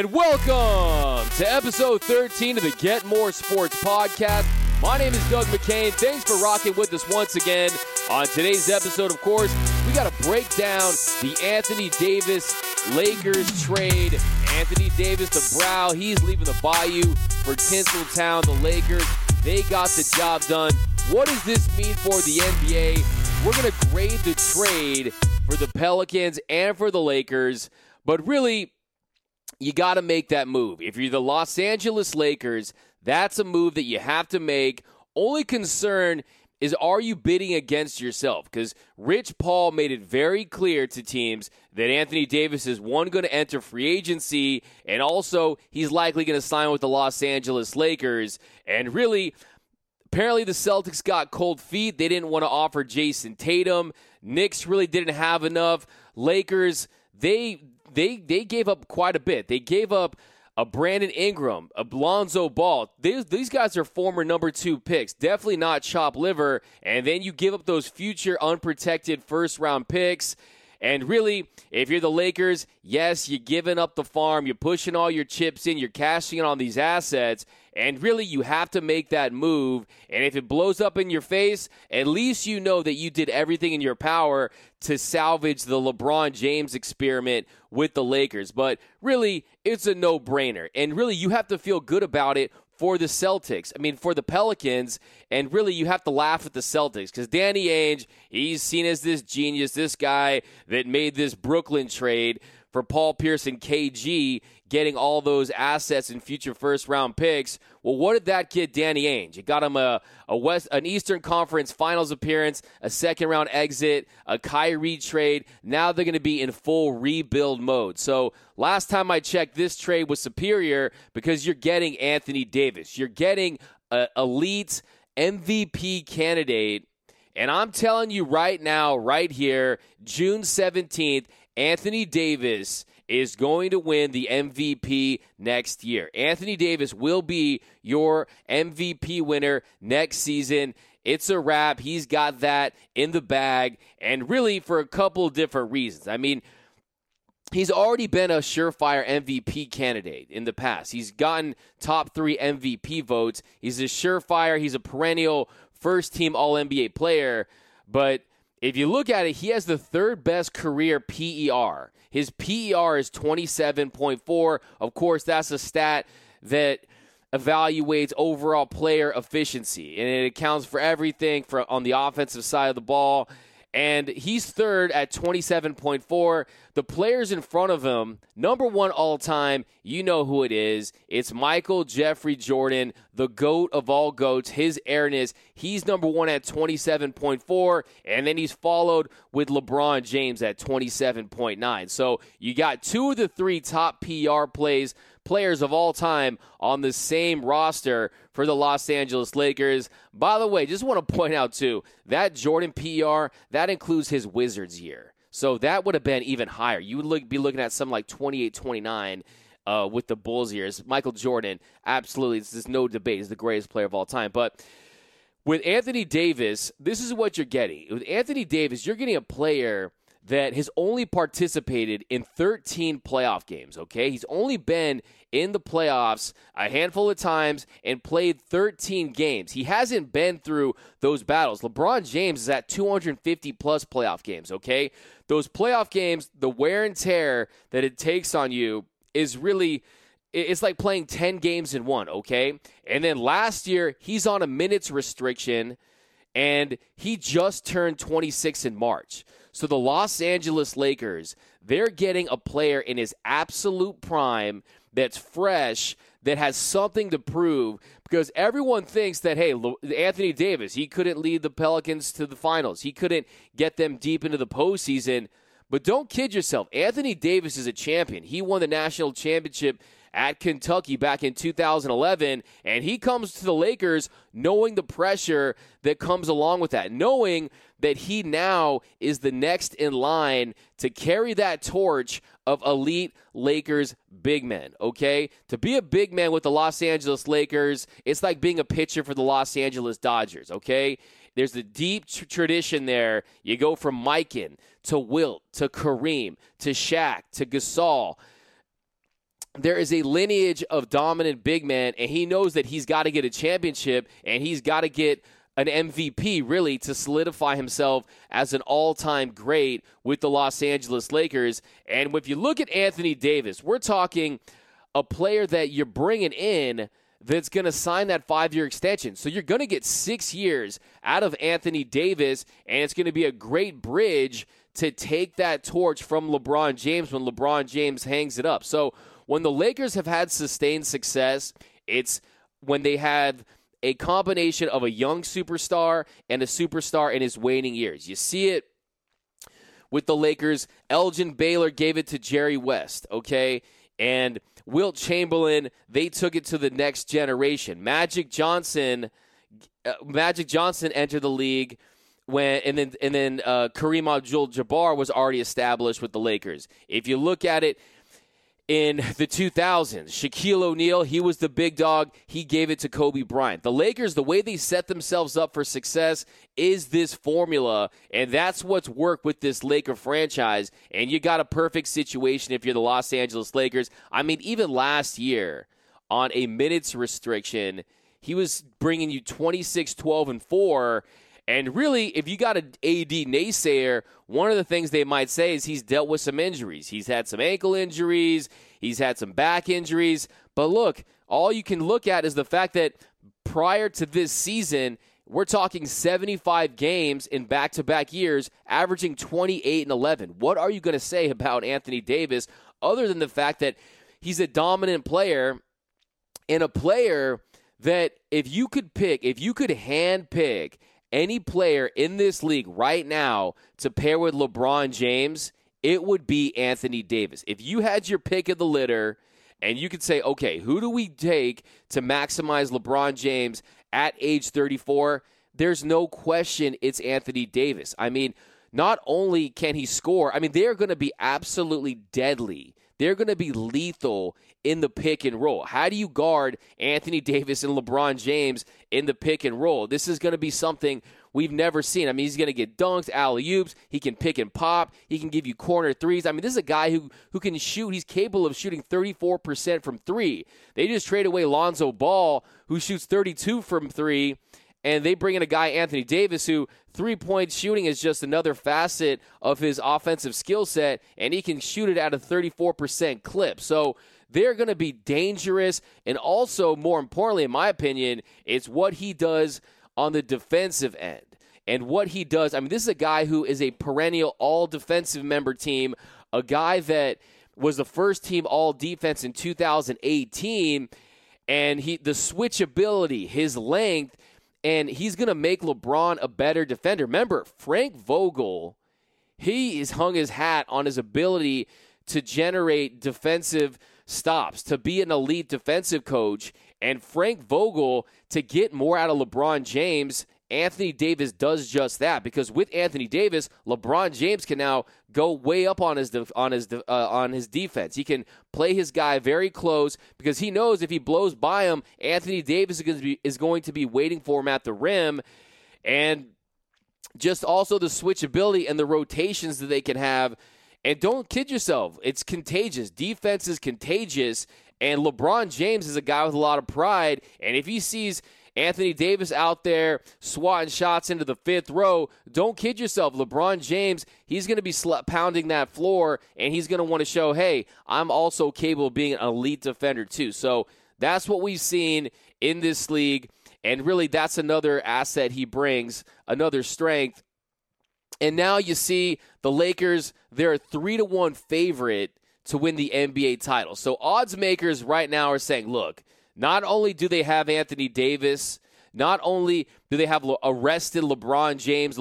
And welcome to episode 13 of the Get More Sports podcast. My name is Doug McCain. Thanks for rocking with us once again. On today's episode, of course, we got to break down the Anthony Davis Lakers trade. Anthony Davis, the Brow, he's leaving the Bayou for Tinseltown. The Lakers, they got the job done. What does this mean for the NBA? We're going to grade the trade for the Pelicans and for the Lakers, but really, you got to make that move. If you're the Los Angeles Lakers, that's a move that you have to make. Only concern is, are you bidding against yourself? Because Rich Paul made it very clear to teams that Anthony Davis is, one, going to enter free agency, and also he's likely going to sign with the Los Angeles Lakers. And really, apparently the Celtics got cold feet. They didn't want to offer Jayson Tatum. Knicks really didn't have enough. Lakers, They gave up quite a bit. They gave up a Brandon Ingram, a Lonzo Ball. These guys are former number 2 picks. Definitely not chopped liver. And then you give up those future unprotected first-round picks. And really, if you're the Lakers, yes, you're giving up the farm. You're pushing all your chips in. You're cashing in on these assets. And really, you have to make that move. And if it blows up in your face, at least you know that you did everything in your power to salvage the LeBron James experiment with the Lakers. But really, it's a no-brainer. And really, you have to feel good about it for the Celtics. I mean, for the Pelicans. And really, you have to laugh at the Celtics because Danny Ainge, he's seen as this genius, this guy that made this Brooklyn trade for Paul Pierce and KG, getting all those assets and future first-round picks. Well, what did that kid Danny Ainge? It got him an Eastern Conference Finals appearance, a second-round exit, a Kyrie trade. Now they're going to be in full rebuild mode. So last time I checked, this trade was superior because you're getting Anthony Davis. You're getting an elite MVP candidate. And I'm telling you right now, right here, June 17th, Anthony Davis is going to win the MVP next year. Anthony Davis will be your MVP winner next season. It's a wrap. He's got that in the bag, and really for a couple different reasons. I mean, he's already been a surefire MVP candidate in the past. He's gotten top 3 MVP votes. He's a surefire. He's a perennial first-team All-NBA player, but if you look at it, he has the 3rd best career PER. His PER is 27.4. Of course, that's a stat that evaluates overall player efficiency, and it accounts for everything on the offensive side of the ball. And he's 3rd at 27.4. The players in front of him, number 1 all-time, you know who it is. It's Michael Jeffrey Jordan, the GOAT of all GOATs, his airness. He's number 1 at 27.4, and then he's followed with LeBron James at 27.9. So you got 2 of the 3 top PR players of all time on the same roster for the Los Angeles Lakers. By the way, just want to point out, too, that Jordan PR, that includes his Wizards year. So that would have been even higher. You would be looking at something like 28, 29 with the Bulls years. Michael Jordan, absolutely, there's no debate, is the greatest player of all time. But with Anthony Davis, this is what you're getting. With Anthony Davis, you're getting a player that has only participated in 13 playoff games, okay? He's only been in the playoffs a handful of times and played 13 games. He hasn't been through those battles. LeBron James is at 250-plus playoff games, okay? Those playoff games, the wear and tear that it takes on you is really, it's like playing 10 games in one, okay? And then last year, he's on a minutes restriction, and he just turned 26 in March. So the Los Angeles Lakers, they're getting a player in his absolute prime that's fresh, that has something to prove, because everyone thinks that, hey, Anthony Davis, he couldn't lead the Pelicans to the finals. He couldn't get them deep into the postseason. But don't kid yourself. Anthony Davis is a champion. He won the national championship at Kentucky back in 2011, and he comes to the Lakers knowing the pressure that comes along with that, knowing that he now is the next in line to carry that torch of elite Lakers big men, okay? To be a big man with the Los Angeles Lakers, it's like being a pitcher for the Los Angeles Dodgers, okay? There's a deep tradition there. You go from Mikan to Wilt to Kareem to Shaq to Gasol. there is a lineage of dominant big men, and he knows that he's got to get a championship and he's got to get an MVP, really, to solidify himself as an all-time great with the Los Angeles Lakers. And if you look at Anthony Davis, we're talking a player that you're bringing in that's going to sign that 5-year extension. So you're going to get 6 years out of Anthony Davis, and it's going to be a great bridge to take that torch from LeBron James when LeBron James hangs it up. So when the Lakers have had sustained success, it's when they have a combination of a young superstar and a superstar in his waning years. You see it with the Lakers. Elgin Baylor gave it to Jerry West, okay? And Wilt Chamberlain, they took it to the next generation. Magic Johnson entered the league and then Kareem Abdul-Jabbar was already established with the Lakers. If you look at it in the 2000s, Shaquille O'Neal, he was the big dog. He gave it to Kobe Bryant. The Lakers, the way they set themselves up for success is this formula, and that's what's worked with this Laker franchise, and you got a perfect situation if you're the Los Angeles Lakers. I mean, even last year on a minutes restriction, he was bringing you 26, 12, and 4. And really, if you got an AD naysayer, one of the things they might say is he's dealt with some injuries. He's had some ankle injuries. He's had some back injuries. But look, all you can look at is the fact that prior to this season, we're talking 75 games in back-to-back years, averaging 28 and 11. What are you going to say about Anthony Davis other than the fact that he's a dominant player and a player that if you could handpick any player in this league right now to pair with LeBron James, it would be Anthony Davis. If you had your pick of the litter and you could say, okay, who do we take to maximize LeBron James at age 34, there's no question it's Anthony Davis. I mean, not only can he score, I mean, they're going to be absolutely deadly. They're going to be lethal in the pick and roll. How do you guard Anthony Davis and LeBron James in the pick and roll? This is going to be something we've never seen. I mean, he's going to get dunks, alley-oops. He can pick and pop. He can give you corner threes. I mean, this is a guy who can shoot. He's capable of shooting 34% from three. They just trade away Lonzo Ball, who shoots 32% from three, and they bring in a guy, Anthony Davis, who three-point shooting is just another facet of his offensive skill set, and he can shoot it at a 34% clip. So they're going to be dangerous, and also, more importantly, in my opinion, it's what he does on the defensive end. And what he does, I mean, this is a guy who is a perennial all-defensive member team, a guy that was the first-team all-defense in 2018, and the switchability, his length, and he's going to make LeBron a better defender. Remember, Frank Vogel, he has hung his hat on his ability to generate defensive stops, to be an elite defensive coach. And Frank Vogel, to get more out of LeBron James, Anthony Davis does just that. Because with Anthony Davis, LeBron James can now go way up on his defense. He can play his guy very close because he knows if he blows by him, Anthony Davis is going to be waiting for him at the rim. And just also the switchability and the rotations that they can have. And don't kid yourself. It's contagious. Defense is contagious. And LeBron James is a guy with a lot of pride. And if he sees Anthony Davis out there swatting shots into the fifth row, don't kid yourself. LeBron James, he's going to be pounding that floor, and he's going to want to show, hey, I'm also capable of being an elite defender too. So that's what we've seen in this league, and really that's another asset he brings, another strength. And now you see the Lakers, they're a 3-1 favorite to win the NBA title. So odds makers right now are saying, look, not only do they have Anthony Davis, not only do they have arrested LeBron James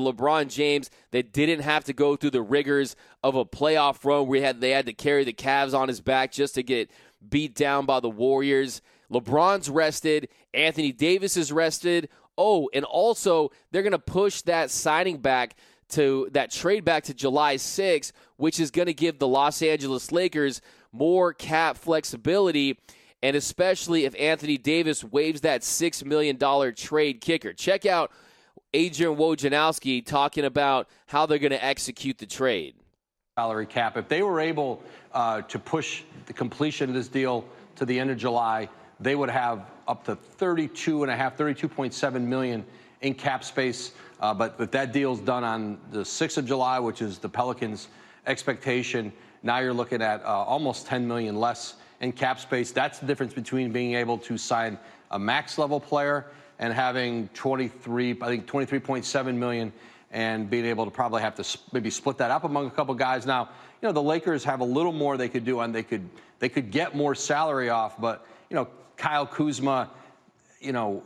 that didn't have to go through the rigors of a playoff run where they had to carry the Cavs on his back just to get beat down by the Warriors. LeBron's rested. Anthony Davis is rested. Oh, and also they're going to push that signing back to that trade back to July 6th, which is going to give the Los Angeles Lakers more cap flexibility, and especially if Anthony Davis waives that $6 million trade kicker. Check out Adrian Wojnarowski talking about how they're going to execute the trade. salary cap. If they were able to push the completion of this deal to the end of July, they would have up to $32.7 million in cap space. But if that deal's done on the 6th of July, which is the Pelicans' expectation, now you're looking at almost $10 million less in cap space. That's the difference between being able to sign a max-level player and having $23.7 million and being able to probably have to maybe split that up among a couple guys. Now, you know, the Lakers have a little more they could do, and they could get more salary off, but, you know, Kyle Kuzma, you know,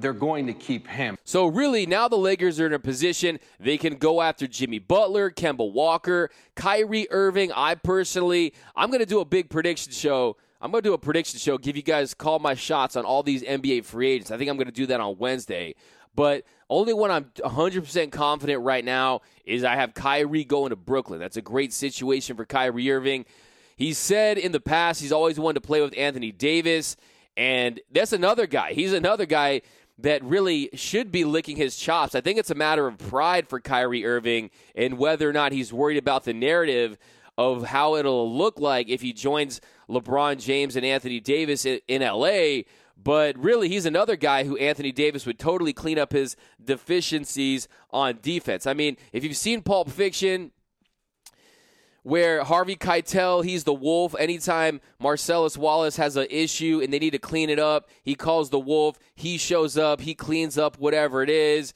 they're going to keep him. So really, now the Lakers are in a position they can go after Jimmy Butler, Kemba Walker, Kyrie Irving. I'm going to do a big prediction show. I'm going to do a prediction show, give you guys, call my shots on all these NBA free agents. I think I'm going to do that on Wednesday. But only one I'm 100% confident right now is I have Kyrie going to Brooklyn. That's a great situation for Kyrie Irving. He said in the past he's always wanted to play with Anthony Davis, and that's another guy. He's another guy that really should be licking his chops. I think it's a matter of pride for Kyrie Irving and whether or not he's worried about the narrative of how it'll look like if he joins LeBron James and Anthony Davis in L.A., but really, he's another guy who Anthony Davis would totally clean up his deficiencies on defense. I mean, if you've seen Pulp Fiction, where Harvey Keitel, he's the wolf. Anytime Marcellus Wallace has an issue and they need to clean it up, he calls the wolf. He shows up. He cleans up whatever it is.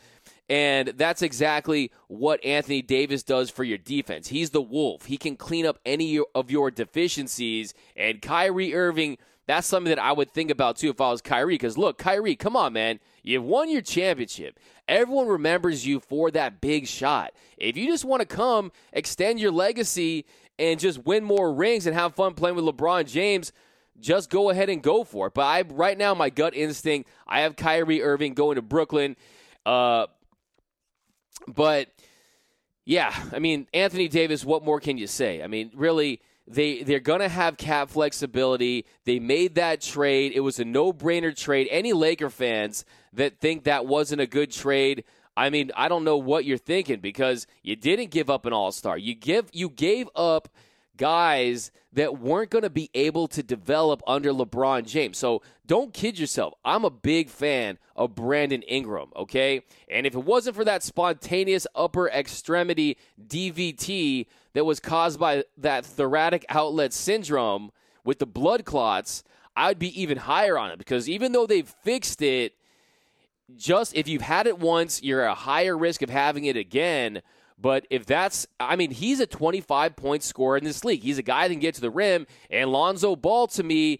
And that's exactly what Anthony Davis does for your defense. He's the wolf. He can clean up any of your deficiencies. And Kyrie Irving, that's something that I would think about, too, if I was Kyrie. Because, look, Kyrie, come on, man. You've won your championship. Everyone remembers you for that big shot. If you just want to come, extend your legacy, and just win more rings and have fun playing with LeBron James, just go ahead and go for it. But right now, my gut instinct, I have Kyrie Irving going to Brooklyn. But, yeah, I mean, Anthony Davis, what more can you say? I mean, really, They're going to have cap flexibility. They made that trade. It was a no-brainer trade. Any Laker fans that think that wasn't a good trade, I mean, I don't know what you're thinking, because you didn't give up an all-star. You gave up guys that weren't going to be able to develop under LeBron James. So don't kid yourself. I'm a big fan of Brandon Ingram, okay? And if it wasn't for that spontaneous upper extremity DVT that was caused by that thoracic outlet syndrome with the blood clots, I'd be even higher on it, because even though they've fixed it, just if you've had it once, you're at a higher risk of having it again. But if that's, I mean, he's a 25-point scorer in this league. He's a guy that can get to the rim. And Lonzo Ball, to me,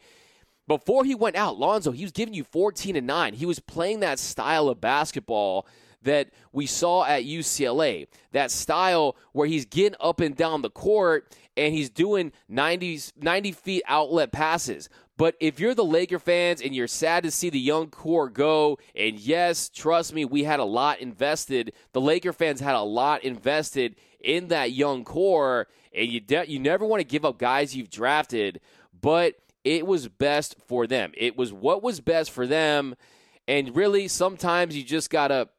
before he went out, Lonzo, he was giving you 14 and 9. He was playing that style of basketball that we saw at UCLA, that style where he's getting up and down the court and he's doing 90-foot outlet passes. But if you're the Laker fans and you're sad to see the young core go, and yes, trust me, we had a lot invested. The Laker fans had a lot invested in that young core, and you never want to give up guys you've drafted. But it was best for them. It was what was best for them, and really sometimes you just gotta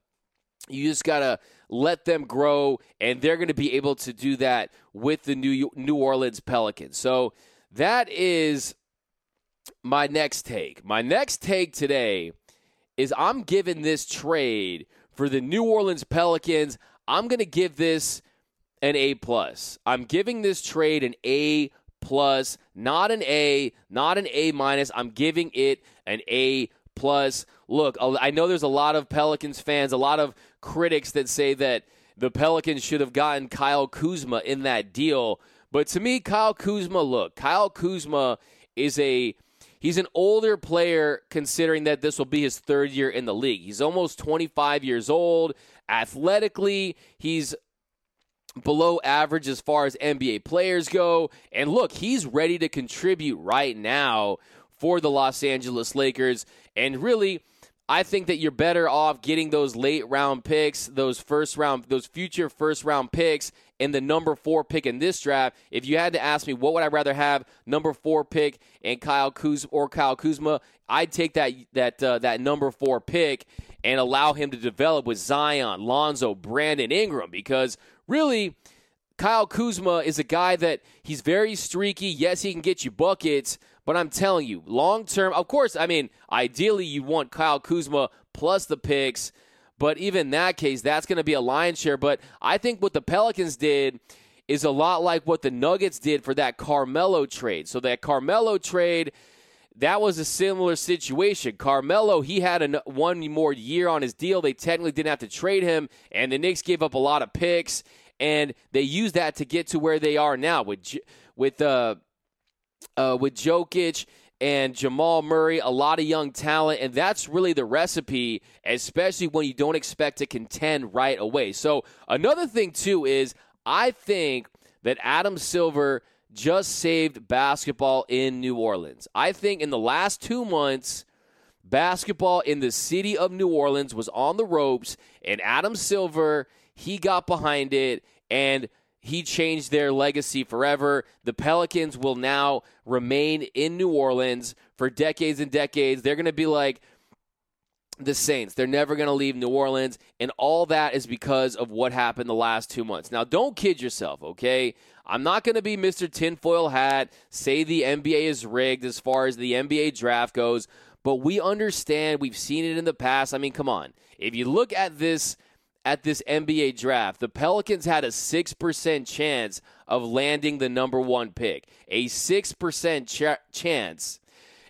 let them grow, and they're going to be able to do that with the New Orleans Pelicans. So that is my next take. My next take today is I'm giving this trade for the New Orleans Pelicans, I'm going to give this an A+. I'm giving this trade an A+, not an A, not an A-. I'm giving it an A+. Look, I know there's a lot of Pelicans fans, a lot of critics that say that the Pelicans should have gotten Kyle Kuzma in that deal. But to me, Kyle Kuzma is he's an older player, considering that this will be his third year in the league. He's almost 25 years old. Athletically, he's below average as far as NBA players go. And look, he's ready to contribute right now for the Los Angeles Lakers. And really, I think that you're better off getting those late round picks, those future first round picks, and the number 4 pick in this draft. If you had to ask me, what would I rather have, number 4 pick and Kyle Kuzma? I'd take that number 4 pick and allow him to develop with Zion, Lonzo, Brandon Ingram, because really, Kyle Kuzma is a guy that he's very streaky. Yes, he can get you buckets, but I'm telling you, long-term, of course, I mean, ideally you want Kyle Kuzma plus the picks, but even in that case, that's going to be a lion's share. But I think what the Pelicans did is a lot like what the Nuggets did for that Carmelo trade. So that Carmelo trade, that was a similar situation. Carmelo, he had one more year on his deal. They technically didn't have to trade him, and the Knicks gave up a lot of picks, and they used that to get to where they are now with Jokic and Jamal Murray, a lot of young talent, and that's really the recipe, especially when you don't expect to contend right away. So another thing, too, is I think that Adam Silver just saved basketball in New Orleans. I think in the last 2 months, basketball in the city of New Orleans was on the ropes, and Adam Silver, he got behind it, and he changed their legacy forever. The Pelicans will now remain in New Orleans for decades and decades. They're going to be like the Saints. They're never going to leave New Orleans, and all that is because of what happened the last 2 months. Now, don't kid yourself, okay? I'm not going to be Mr. Tinfoil Hat, say the NBA is rigged as far as the NBA draft goes, but we understand. We've seen it in the past. I mean, come on. If you look at this NBA draft, the Pelicans had a 6% chance of landing the number one pick, a 6% chance.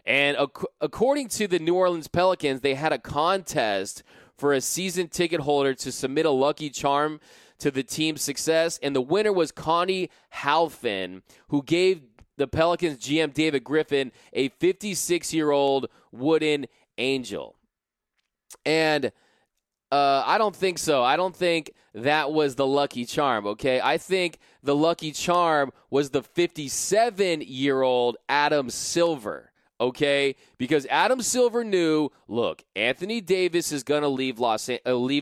And according to the New Orleans Pelicans, they had a contest for a season ticket holder to submit a lucky charm to the team's success, and the winner was Connie Halfin, who gave the Pelicans GM David Griffin a 56-year-old wooden angel. And I don't think so. I don't think that was the lucky charm, okay? I think the lucky charm was the 57-year-old Adam Silver, okay? Because Adam Silver knew, look, Anthony Davis is going to leave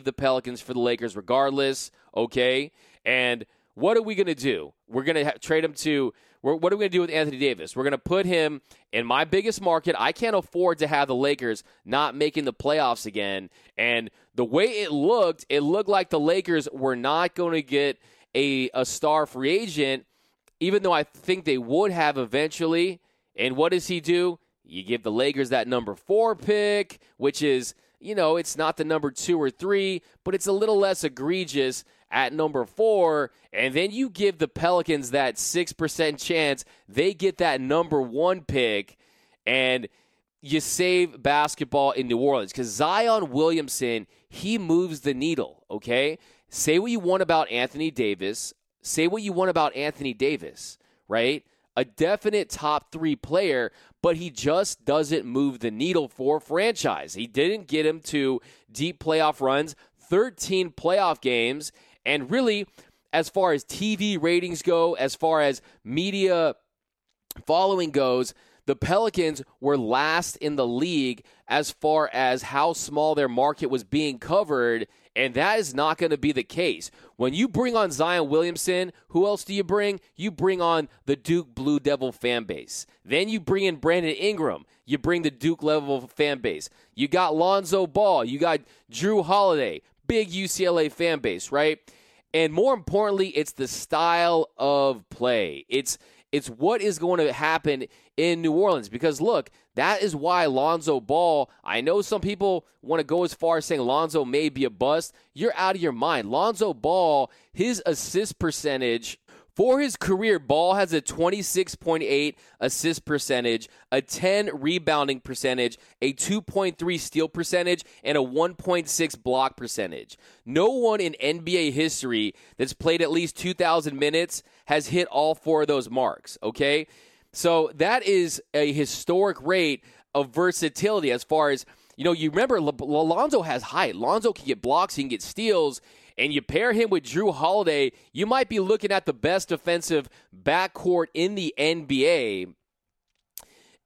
the Pelicans for the Lakers regardless, okay? And what are we going to do? We're going to trade him to – what are we going to do with Anthony Davis? We're going to put him in my biggest market. I can't afford to have the Lakers not making the playoffs again. And the way it looked like the Lakers were not going to get a star free agent, even though I think they would have eventually. And what does he do? You give the Lakers that number 4 pick, which is, you know, it's not the number 2 or 3, but it's a little less egregious at number 4, and then you give the Pelicans that 6% chance they get that number 1 pick, and you save basketball in New Orleans. Because Zion Williamson, he moves the needle, okay? Say what you want about Anthony Davis. Right? A definite top 3 player, but he just doesn't move the needle for a franchise. He didn't get him to deep playoff runs, 13 playoff games, and really, as far as TV ratings go, as far as media following goes, the Pelicans were last in the league as far as how small their market was being covered, and that is not going to be the case. When you bring on Zion Williamson, who else do you bring? You bring on the Duke Blue Devil fan base. Then you bring in Brandon Ingram. You bring the Duke-level fan base. You got Lonzo Ball. You got Drew Holiday. Big UCLA fan base, right? And more importantly, it's the style of play. It's what is going to happen in New Orleans. Because, look, that is why Lonzo Ball, I know some people want to go as far as saying Lonzo may be a bust. You're out of your mind. Lonzo Ball, his assist percentage for his career, Ball has a 26.8 assist percentage, a 10 rebounding percentage, a 2.3 steal percentage, and a 1.6 block percentage. No one in NBA history that's played at least 2,000 minutes has hit all 4 of those marks, okay? So that is a historic rate of versatility as far as, you know, you remember Lonzo has height. Lonzo can get blocks, he can get steals, and you pair him with Drew Holiday, you might be looking at the best defensive backcourt in the NBA.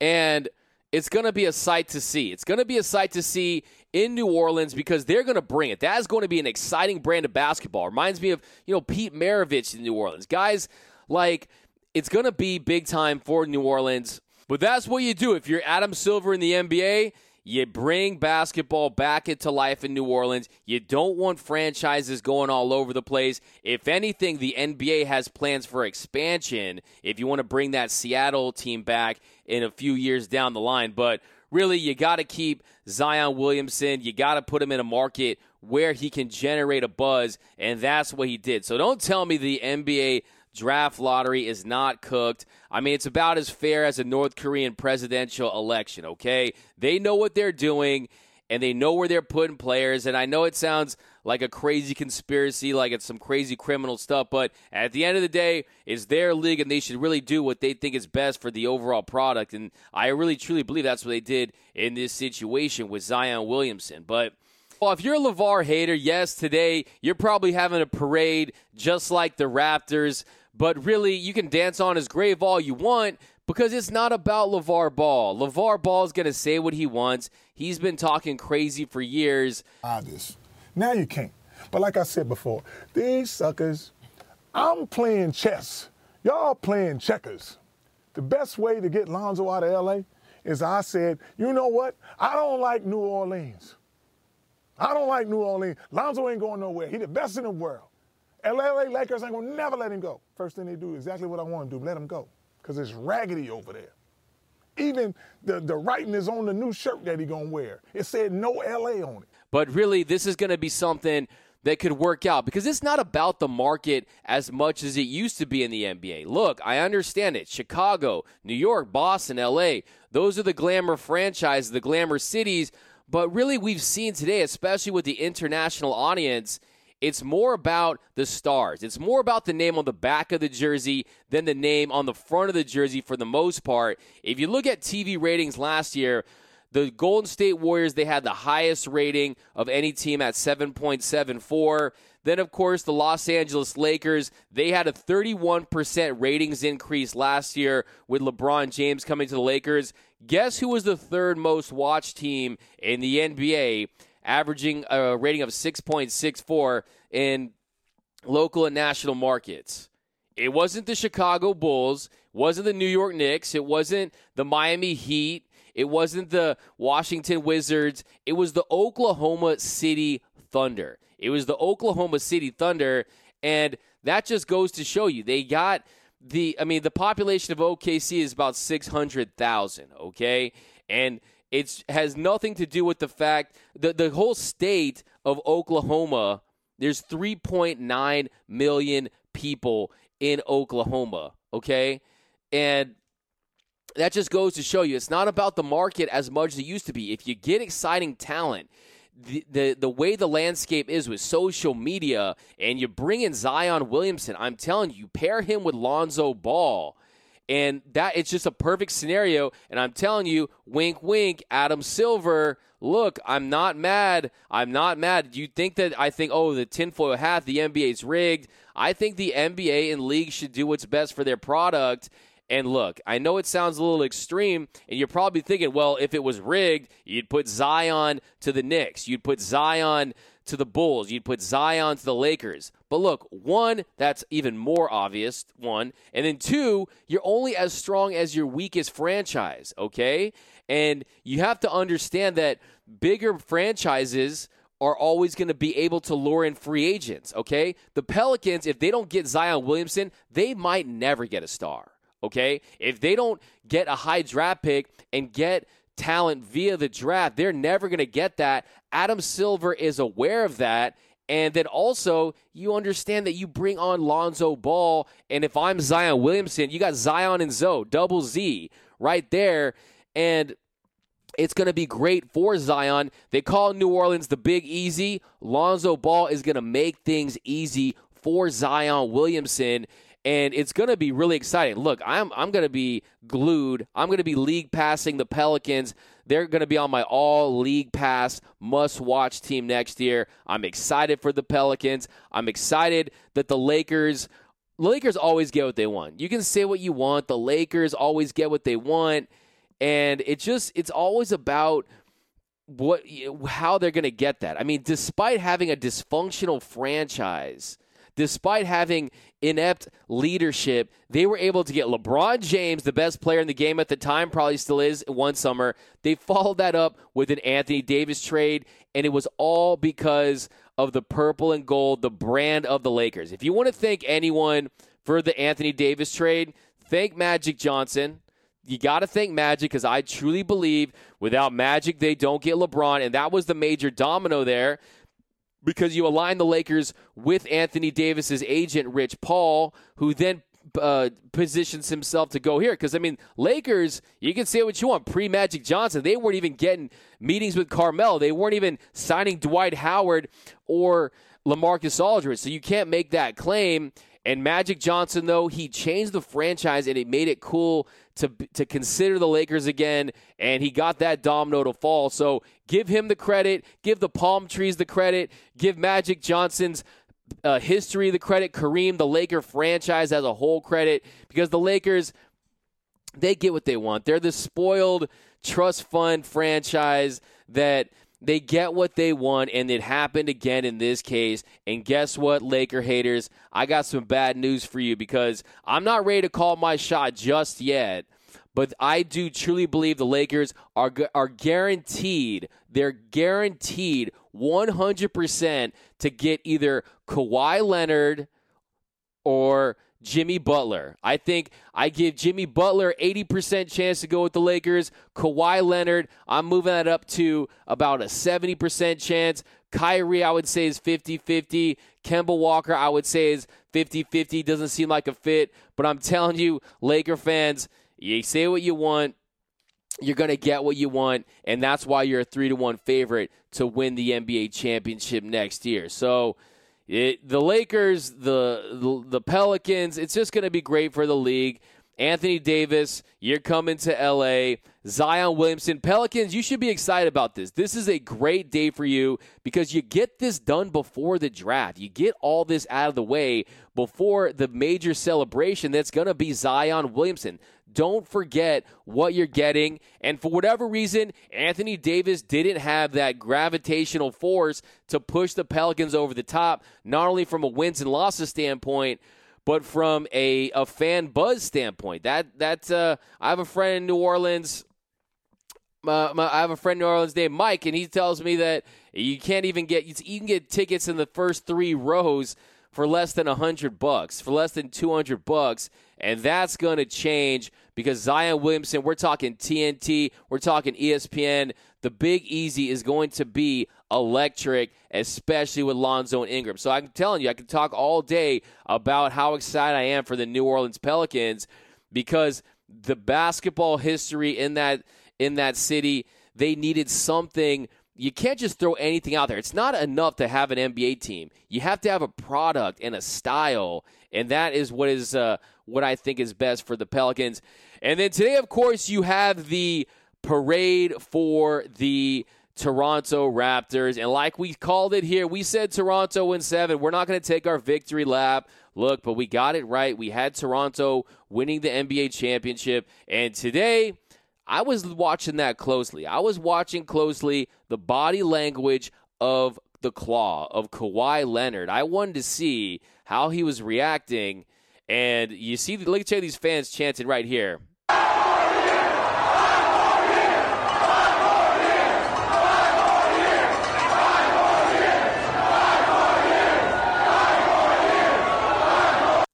And it's going to be a sight to see. It's going to be a sight to see in New Orleans because they're going to bring it. That is going to be an exciting brand of basketball. Reminds me of, you know, Pete Maravich in New Orleans. Guys, like, it's going to be big time for New Orleans. But that's what you do if you're Adam Silver in the NBA. You bring basketball back into life in New Orleans. You don't want franchises going all over the place. If anything, the NBA has plans for expansion if you want to bring that Seattle team back in a few years down the line. But really, you got to keep Zion Williamson. You got to put him in a market where he can generate a buzz, and that's what he did. So don't tell me the NBA draft lottery is not cooked. I mean, it's about as fair as a North Korean presidential election, okay? They know what they're doing, and they know where they're putting players. And I know it sounds like a crazy conspiracy, like it's some crazy criminal stuff, but at the end of the day, it's their league, and they should really do what they think is best for the overall product. And I really, truly believe that's what they did in this situation with Zion Williamson. But well, if you're a LeVar hater, yes, today you're probably having a parade just like the Raptors. But really, you can dance on his grave all you want because it's not about LeVar Ball. LeVar Ball is going to say what he wants. He's been talking crazy for years. Obvious. Now you can't. But like I said before, these suckers, I'm playing chess. Y'all playing checkers. The best way to get Lonzo out of L.A. is I said, you know what? I don't like New Orleans. I don't like New Orleans. Lonzo ain't going nowhere. He the best in the world. L.A. Lakers ain't going to never let him go. First thing they do, exactly what I want to do, let him go, because it's raggedy over there. Even the writing is on the new shirt that he going to wear. It said no L.A. on it. But really, this is going to be something that could work out, because it's not about the market as much as it used to be in the NBA. Look, I understand it. Chicago, New York, Boston, L.A., those are the glamour franchises, the glamour cities. But really, we've seen today, especially with the international audience, it's more about the stars. It's more about the name on the back of the jersey than the name on the front of the jersey for the most part. If you look at TV ratings last year, the Golden State Warriors, they had the highest rating of any team at 7.74. Then, of course, the Los Angeles Lakers, they had a 31% ratings increase last year with LeBron James coming to the Lakers. Guess who was the third most watched team in the NBA, averaging a rating of 6.64 in local and national markets? It wasn't the Chicago Bulls, wasn't the New York Knicks, it wasn't the Miami Heat, it wasn't the Washington Wizards, it was the Oklahoma City Thunder. It was the Oklahoma City Thunder, and that just goes to show you. They got the population of OKC is about 600,000, okay? And it has nothing to do with the fact that the whole state of Oklahoma, there's 3.9 million people in Oklahoma, okay? And that just goes to show you it's not about the market as much as it used to be. If you get exciting talent, the way the landscape is with social media, and you bring in Zion Williamson, I'm telling you, pair him with Lonzo Ball, and that it's just a perfect scenario. And I'm telling you, wink, wink, Adam Silver, look, I'm not mad. I'm not mad. You think that I think, oh, the tinfoil hat, the NBA's rigged. I think the NBA and league should do what's best for their product. And look, I know it sounds a little extreme, and you're probably thinking, well, if it was rigged, you'd put Zion to the Knicks. You'd put Zion to the Bulls. You'd put Zion to the Lakers. But look, one, that's even more obvious, one. And then two, you're only as strong as your weakest franchise, okay? And you have to understand that bigger franchises are always going to be able to lure in free agents, okay? The Pelicans, if they don't get Zion Williamson, they might never get a star, okay? If they don't get a high draft pick and get talent via the draft, they're never going to get that. Adam Silver is aware of that. And then also, you understand that you bring on Lonzo Ball, and if I'm Zion Williamson, you got Zion and Zoe, double Z, right there. And it's going to be great for Zion. They call New Orleans the Big Easy. Lonzo Ball is going to make things easy for Zion Williamson, and it's going to be really exciting. Look, I'm going to be glued. I'm going to be league passing the Pelicans. They're going to be on my all-league pass must-watch team next year. I'm excited for the Pelicans. I'm excited that the Lakers always get what they want. You can say what you want. The Lakers always get what they want. And it's always about how they're going to get that. I mean, despite having a dysfunctional franchise, despite having inept leadership, they were able to get LeBron James, the best player in the game at the time, probably still is, one summer. They followed that up with an Anthony Davis trade, and it was all because of the purple and gold, the brand of the Lakers. If you want to thank anyone for the Anthony Davis trade, thank Magic Johnson. You got to thank Magic, because I truly believe without Magic, they don't get LeBron, and that was the major domino there. Because you align the Lakers with Anthony Davis's agent, Rich Paul, who then positions himself to go here. Because, I mean, Lakers, you can say what you want, pre-Magic Johnson, they weren't even getting meetings with Carmelo. They weren't even signing Dwight Howard or LaMarcus Aldridge. So you can't make that claim. And Magic Johnson, though, he changed the franchise, and it made it cool to consider the Lakers again, and he got that domino to fall. So give him the credit. Give the palm trees the credit. Give Magic Johnson's history the credit. Kareem, the Laker franchise as a whole, credit, because the Lakers, they get what they want. They're the spoiled trust fund franchise that they get what they want, and it happened again in this case. And guess what, Laker haters? I got some bad news for you, because I'm not ready to call my shot just yet, but I do truly believe the Lakers are guaranteed, they're guaranteed 100% to get either Kawhi Leonard or Jimmy Butler. I think I give Jimmy Butler 80% chance to go with the Lakers. Kawhi Leonard, I'm moving that up to about a 70% chance. Kyrie, I would say, is 50-50. Kemba Walker, I would say, is 50-50. Doesn't seem like a fit. But I'm telling you, Laker fans, you say what you want, you're going to get what you want, and that's why you're a 3-1 favorite to win the NBA championship next year. So the Lakers, the Pelicans, it's just going to be great for the league. Anthony Davis, you're coming to L.A. Zion Williamson. Pelicans, you should be excited about this. This is a great day for you, because you get this done before the draft. You get all this out of the way before the major celebration that's going to be Zion Williamson. Don't forget what you're getting. And for whatever reason, Anthony Davis didn't have that gravitational force to push the Pelicans over the top, not only from a wins and losses standpoint, but from a fan buzz standpoint. I have a friend in New Orleans. I have a friend in New Orleans named Mike, and he tells me that you can't even get you can get tickets in the first three rows for less than $100, for less than $200, and that's going to change, because Zion Williamson, we're talking TNT, we're talking ESPN, the Big Easy is going to be electric, especially with Lonzo and Ingram. So I'm telling you, I can talk all day about how excited I am for the New Orleans Pelicans, because the basketball history in that city, they needed something. You can't just throw anything out there. It's not enough to have an NBA team. You have to have a product and a style, and that is what I think is best for the Pelicans. And then today, of course, you have the parade for the Toronto Raptors. And like we called it here, we said Toronto in 7. We're not going to take our victory lap. Look, but we got it right. We had Toronto winning the NBA championship. And today, I was watching that closely. I was watching closely the body language of the Claw, of Kawhi Leonard. I wanted to see how he was reacting. And you see, look at these fans chanting right here. That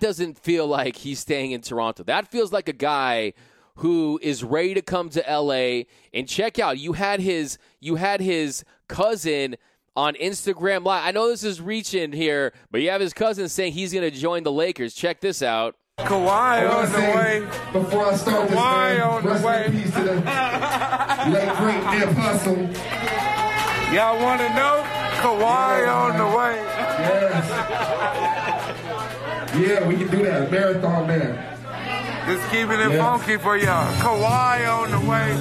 doesn't feel like he's staying in Toronto. That feels like a guy who is ready to come to L.A. And check out, you had his cousin on Instagram Live. I know this is reaching here, but you have his cousin saying he's going to join the Lakers. Check this out. Kawhi on the way. Before I start Kawhi this, on the way. Peace to the late great Nip Hustle. Y'all want to know? Kawhi on the way. Yes. Yeah, we can do that. Marathon man. Just keeping it funky for y'all. Kawhi on the way.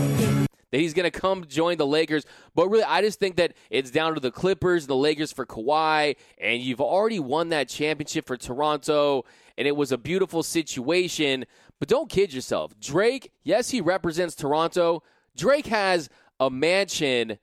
That he's going to come join the Lakers. But really, I just think that it's down to the Clippers and the Lakers for Kawhi. And you've already won that championship for Toronto. And it was a beautiful situation. But don't kid yourself. Drake, yes, he represents Toronto. Drake has a mansion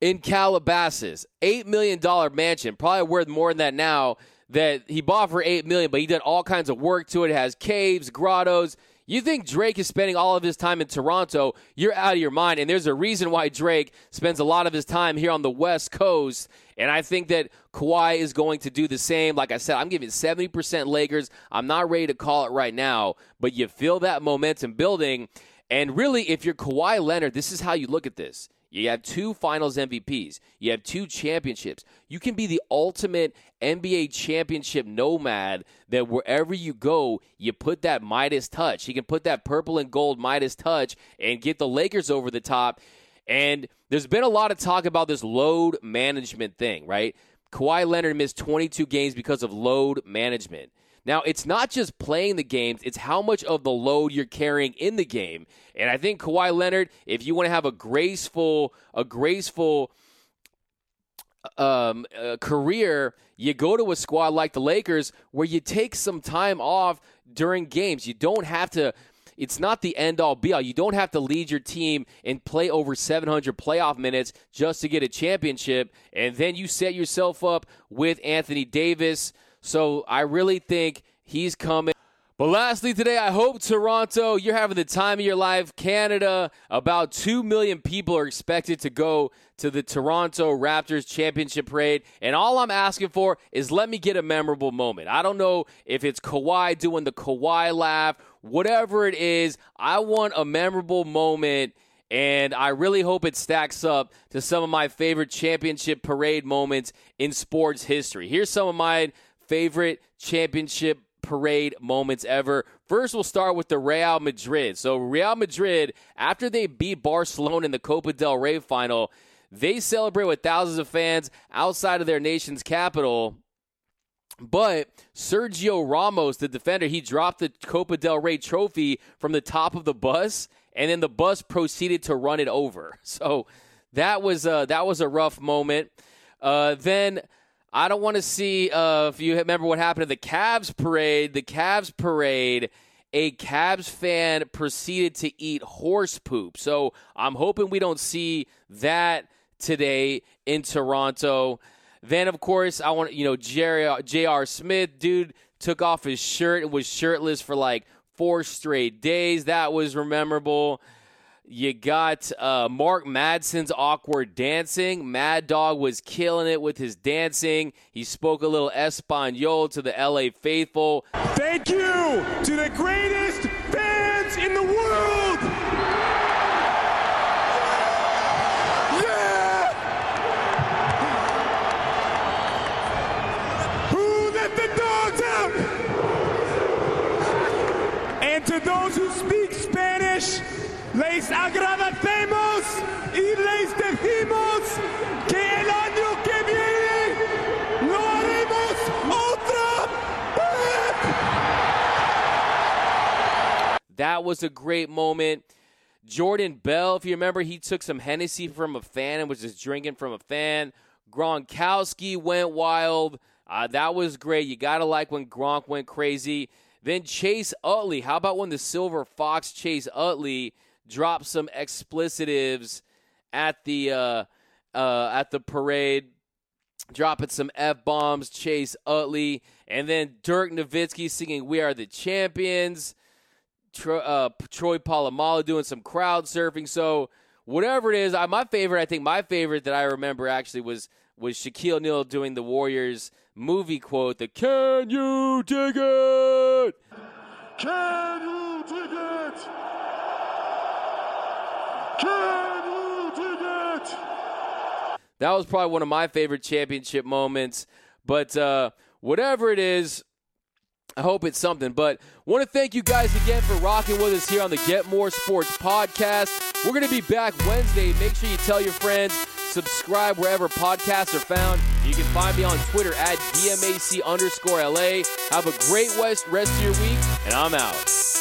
in Calabasas. $8 million mansion. Probably worth more than that now. that he bought for $8 million, but he did all kinds of work to it. It has caves, grottos. You think Drake is spending all of his time in Toronto, you're out of your mind. And there's a reason why Drake spends a lot of his time here on the West Coast. And I think that Kawhi is going to do the same. Like I said, I'm giving 70% Lakers. I'm not ready to call it right now, but you feel that momentum building. And really, if you're Kawhi Leonard, this is how you look at this. You have two finals MVPs. You have two championships. You can be the ultimate NBA championship nomad that wherever you go, you put that Midas touch. He can put that purple and gold Midas touch and get the Lakers over the top. And there's been a lot of talk about this load management thing, right? Kawhi Leonard missed 22 games because of load management. Now, it's not just playing the games, it's how much of the load you're carrying in the game. And I think Kawhi Leonard, if you want to have a graceful career, you go to a squad like the Lakers where you take some time off during games. You don't have to. It's not the end-all, be-all. You don't have to lead your team and play over 700 playoff minutes just to get a championship. And then you set yourself up with Anthony Davis. So I really think he's coming. But lastly today, I hope, Toronto, you're having the time of your life. Canada, about 2 million people are expected to go to the Toronto Raptors championship parade. And all I'm asking for is let me get a memorable moment. I don't know if it's Kawhi doing the Kawhi laugh, whatever it is. I want a memorable moment. And I really hope it stacks up to some of my favorite championship parade moments in sports history. Here's some of my favorite championship parade moments ever. First, we'll start with the Real Madrid. So Real Madrid, after they beat Barcelona in the Copa del Rey final, they celebrate with thousands of fans outside of their nation's capital. But Sergio Ramos, the defender, he dropped the Copa del Rey trophy from the top of the bus, and then the bus proceeded to run it over. So that was a rough moment. Then I don't want to see, if you remember what happened at the Cavs parade, a Cavs fan proceeded to eat horse poop. So I'm hoping we don't see that today in Toronto. Then, of course, I want, J.R. Smith, dude, took off his shirt and was shirtless for like 4 straight days. That was memorable. You got Mark Madson's awkward dancing. Mad Dog was killing it with his dancing. He spoke a little Espanol to the LA faithful. Thank you to the greatest fans in the world. Yeah! Who let the dogs out? And to those who speak Spanish, les agradecemos y les decimos que el año que viene lo haremos otra vez. That was a great moment. Jordan Bell, if you remember, he took some Hennessy from a fan and was just drinking from a fan. Gronkowski went wild. That was great. You got to like when Gronk went crazy. Then Chase Utley. How about when the Silver Fox Chase Utley dropped some explicitives at the parade, dropping some F-bombs, Chase Utley, and then Dirk Nowitzki singing "We Are the Champions," Troy Polamalu doing some crowd surfing. So whatever it is, my favorite that I remember actually was Shaquille O'Neal doing the Warriors movie quote, the "Can you dig it? Can you dig it? Can you do that?" That was probably one of my favorite championship moments. But whatever it is, I hope it's something. But want to thank you guys again for rocking with us here on the Get More Sports podcast. We're going to be back Wednesday. Make sure you tell your friends. Subscribe wherever podcasts are found. You can find me on Twitter at DMAC_LA. Have a great rest of your week, and I'm out.